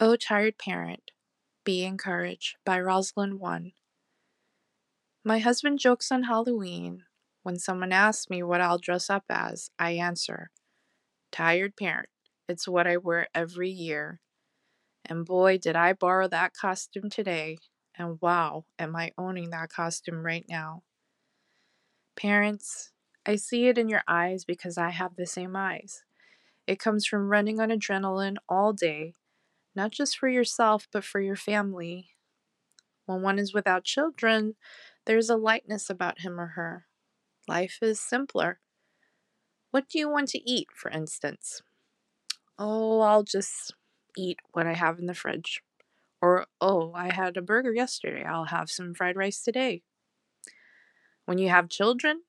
O Tired Parent, Be Encouraged by Rosalind One. My husband jokes on Halloween. When someone asks me what I'll dress up as, I answer, "Tired Parent. It's what I wear every year." And boy, did I borrow that costume today. And wow, am I owning that costume right now. Parents, I see it in your eyes because I have the same eyes. It comes from running on adrenaline all day, not just for yourself, but for your family. When one is without children, there's a lightness about him or her. Life is simpler. What do you want to eat, for instance? Oh, I'll just eat what I have in the fridge. Or, oh, I had a burger yesterday. I'll have some fried rice today. When you have children,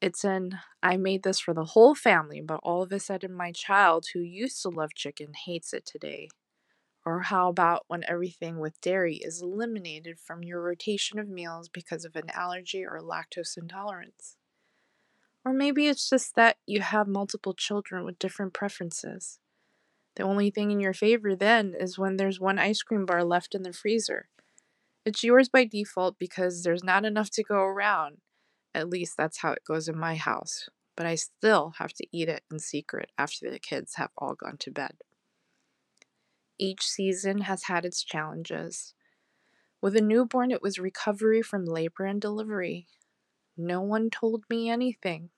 it's an, I made this for the whole family, but all of a sudden my child who used to love chicken hates it today. Or how about when everything with dairy is eliminated from your rotation of meals because of an allergy or lactose intolerance? Or maybe it's just that you have multiple children with different preferences. The only thing in your favor then is when there's one ice cream bar left in the freezer. It's yours by default because there's not enough to go around. At least that's how it goes in my house. But I still have to eat it in secret after the kids have all gone to bed. Each season has had its challenges. With a newborn, it was recovery from labor and delivery. No one told me anything.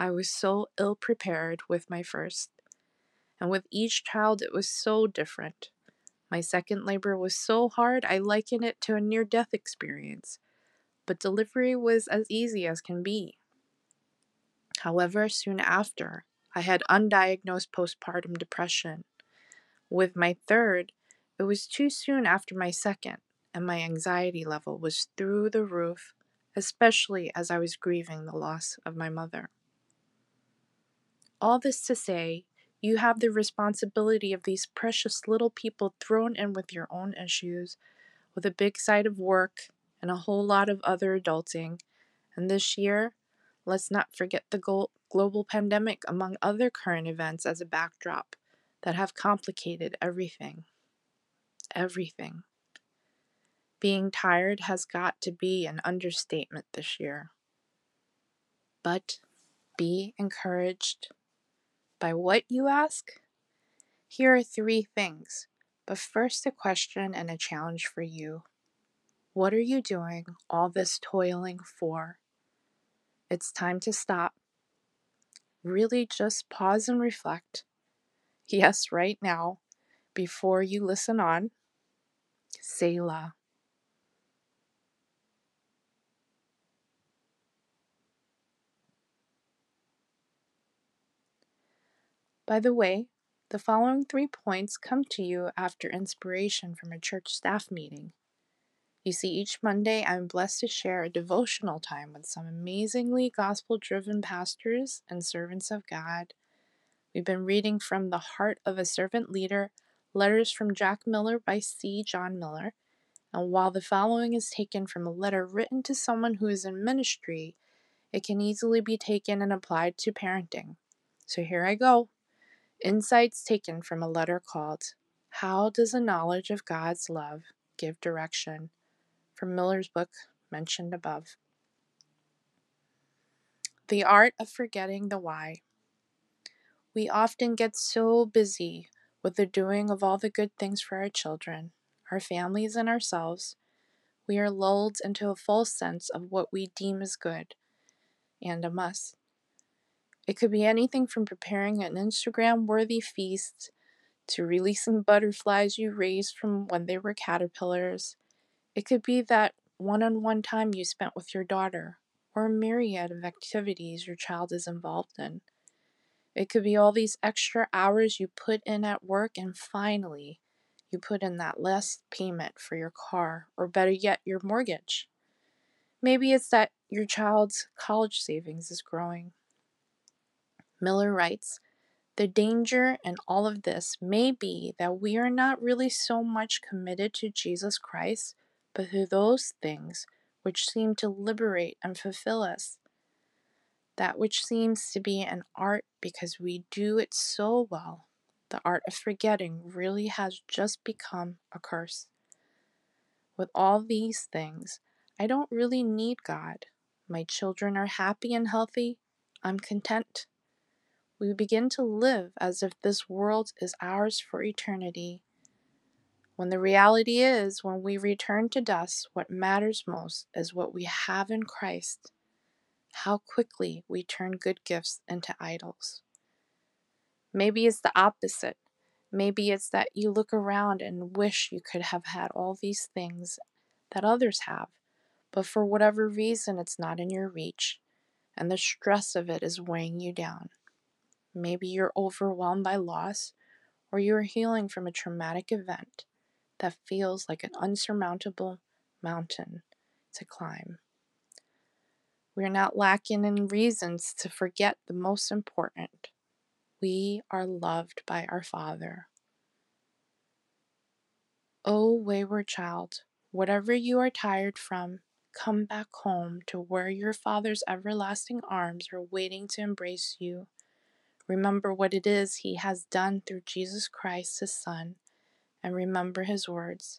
I was so ill prepared with my first. And with each child, it was so different. My second labor was so hard, I liken it to a near-death experience. But delivery was as easy as can be. However, soon after, I had undiagnosed postpartum depression. With my third, it was too soon after my second, and my anxiety level was through the roof, especially as I was grieving the loss of my mother. All this to say, you have the responsibility of these precious little people thrown in with your own issues, with a big side of work and a whole lot of other adulting. And this year, let's not forget the global pandemic among other current events as a backdrop that have complicated everything. Everything. Being tired has got to be an understatement this year. But be encouraged. By what, you ask? Here are three things, but first a question and a challenge for you. What are you doing all this toiling for? It's time to stop. Really just pause and reflect. Yes, right now, before you listen on. Selah. By the way, the following 3 points come to you after inspiration from a church staff meeting. You see, each Monday I'm blessed to share a devotional time with some amazingly gospel-driven pastors and servants of God. We've been reading from The Heart of a Servant Leader, Letters from Jack Miller by C. John Miller, and while the following is taken from a letter written to someone who is in ministry, it can easily be taken and applied to parenting. So here I go. Insights taken from a letter called, How Does a Knowledge of God's Love Give Direction? From Miller's book mentioned above. The Art of Forgetting the Why. We often get so busy with the doing of all the good things for our children, our families, and ourselves, we are lulled into a false sense of what we deem is good and a must. It could be anything from preparing an Instagram-worthy feast to releasing butterflies you raised from when they were caterpillars. It could be that one-on-one time you spent with your daughter or a myriad of activities your child is involved in. It could be all these extra hours you put in at work and finally you put in that last payment for your car or better yet, your mortgage. Maybe it's that your child's college savings is growing. Miller writes, the danger in all of this may be that we are not really so much committed to Jesus Christ, but to those things which seem to liberate and fulfill us. That which seems to be an art because we do it so well, the art of forgetting really has just become a curse. With all these things, I don't really need God. My children are happy and healthy. I'm content. We begin to live as if this world is ours for eternity, when the reality is, when we return to dust, what matters most is what we have in Christ, how quickly we turn good gifts into idols. Maybe it's the opposite. Maybe it's that you look around and wish you could have had all these things that others have, but for whatever reason, it's not in your reach, and the stress of it is weighing you down. Maybe you're overwhelmed by loss, or you are healing from a traumatic event that feels like an unsurmountable mountain to climb. We are not lacking in reasons to forget the most important. We are loved by our Father. O wayward child, whatever you are tired from, come back home to where your Father's everlasting arms are waiting to embrace you. Remember what it is He has done through Jesus Christ, His Son, and remember His words.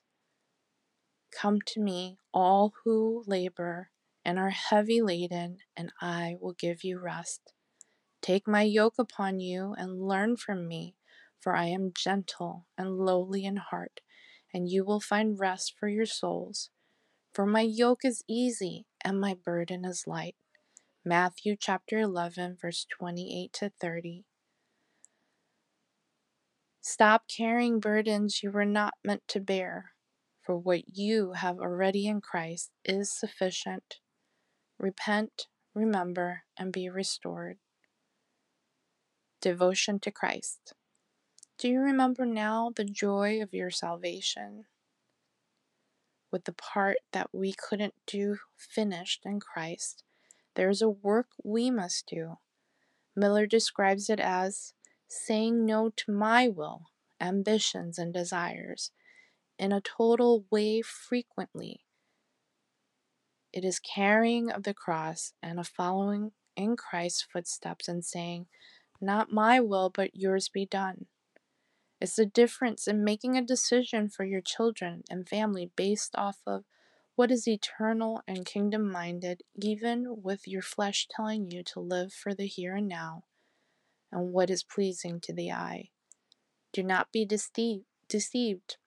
Come to me, all who labor and are heavy laden, and I will give you rest. Take my yoke upon you and learn from me, for I am gentle and lowly in heart, and you will find rest for your souls. For my yoke is easy and my burden is light. Matthew chapter 11, verse 28 to 30. Stop carrying burdens you were not meant to bear, for what you have already in Christ is sufficient. Repent, remember, and be restored. Devotion to Christ. Do you remember now the joy of your salvation, with the part that we couldn't do finished in Christ? There is a work we must do. Miller describes it as saying no to my will, ambitions, and desires in a total way frequently. It is carrying of the cross and a following in Christ's footsteps and saying, not my will, but yours be done. It's the difference in making a decision for your children and family based off of what is eternal and kingdom-minded, even with your flesh telling you to live for the here and now, and what is pleasing to the eye. Do not be deceived.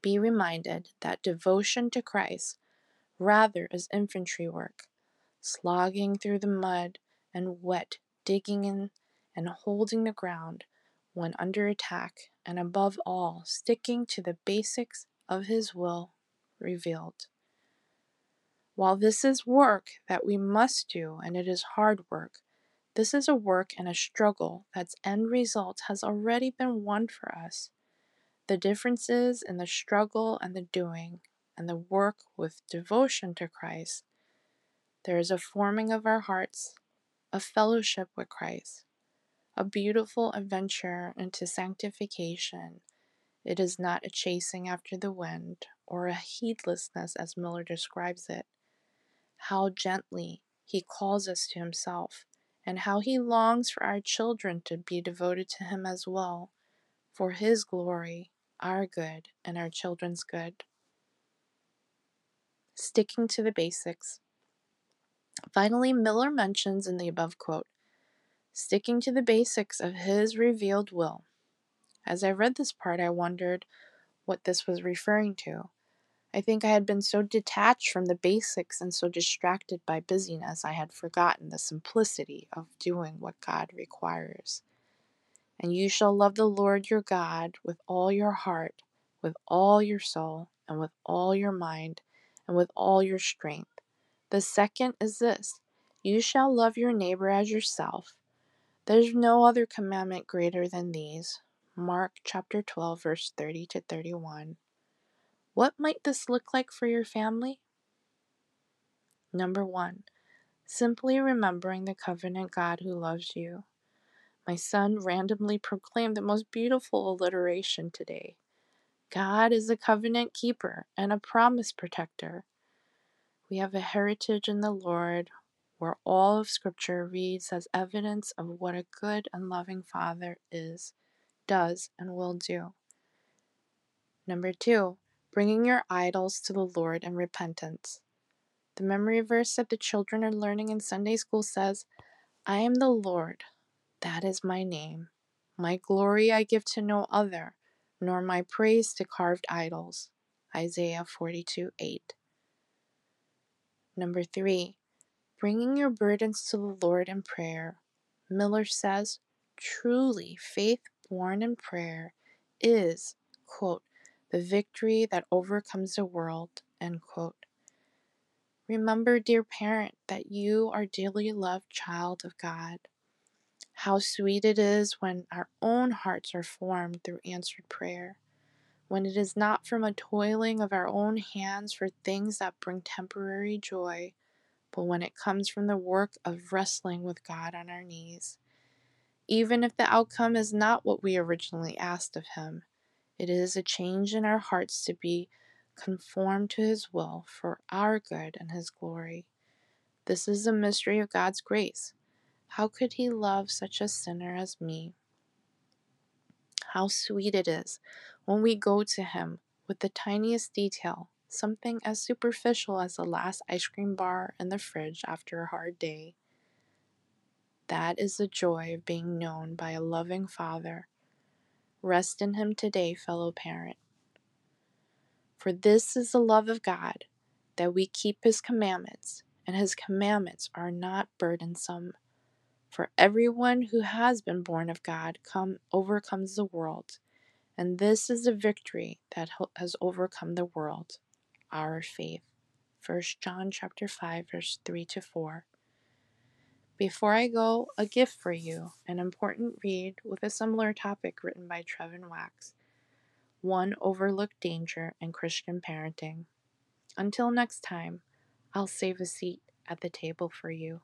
Be reminded that devotion to Christ, rather, is infantry work, slogging through the mud and wet, digging in and holding the ground when under attack, and above all, sticking to the basics of His will revealed. While this is work that we must do, and it is hard work, this is a work and a struggle that's end result has already been won for us. The difference is in the struggle and the doing, and the work with devotion to Christ. There is a forming of our hearts, a fellowship with Christ, a beautiful adventure into sanctification. It is not a chasing after the wind, or a heedlessness as Miller describes it. How gently He calls us to Himself, and how He longs for our children to be devoted to Him as well, for His glory, our good, and our children's good. Sticking to the basics. Finally, Miller mentions in the above quote, sticking to the basics of His revealed will. As I read this part, I wondered what this was referring to. I think I had been so detached from the basics and so distracted by busyness, I had forgotten the simplicity of doing what God requires. And you shall love the Lord your God with all your heart, with all your soul, and with all your mind, and with all your strength. The second is this, you shall love your neighbor as yourself. There's no other commandment greater than these. Mark chapter 12, verse 30 to 31. What might this look like for your family? Number 1, simply remembering the covenant God who loves you. My son randomly proclaimed the most beautiful alliteration today. God is a covenant keeper and a promise protector. We have a heritage in the Lord, where all of Scripture reads as evidence of what a good and loving Father is, does and will do. Number 2, bringing your idols to the Lord in repentance. The memory verse that the children are learning in Sunday school says, "I am the Lord, that is my name. My glory I give to no other, nor my praise to carved idols." Isaiah 42:8. Number 3, bringing your burdens to the Lord in prayer. Miller says, "Truly, faith born in prayer is," quote, "the victory that overcomes the world," end quote. Remember, dear parent, that you are dearly loved child of God. How sweet it is when our own hearts are formed through answered prayer, when it is not from a toiling of our own hands for things that bring temporary joy, but when it comes from the work of wrestling with God on our knees. Even if the outcome is not what we originally asked of Him, it is a change in our hearts to be conformed to His will for our good and His glory. This is the mystery of God's grace. How could He love such a sinner as me? How sweet it is when we go to Him with the tiniest detail, something as superficial as the last ice cream bar in the fridge after a hard day. That is the joy of being known by a loving Father. Rest in Him today, fellow parent. For this is the love of God, that we keep His commandments, and His commandments are not burdensome. For everyone who has been born of God overcomes the world, and this is the victory that has overcome the world, our faith. 1 John chapter 5, verse 3-4. Before I go, a gift for you, an important read with a similar topic written by Trevin Wax, One Overlooked Danger in Christian Parenting. Until next time, I'll save a seat at the table for you.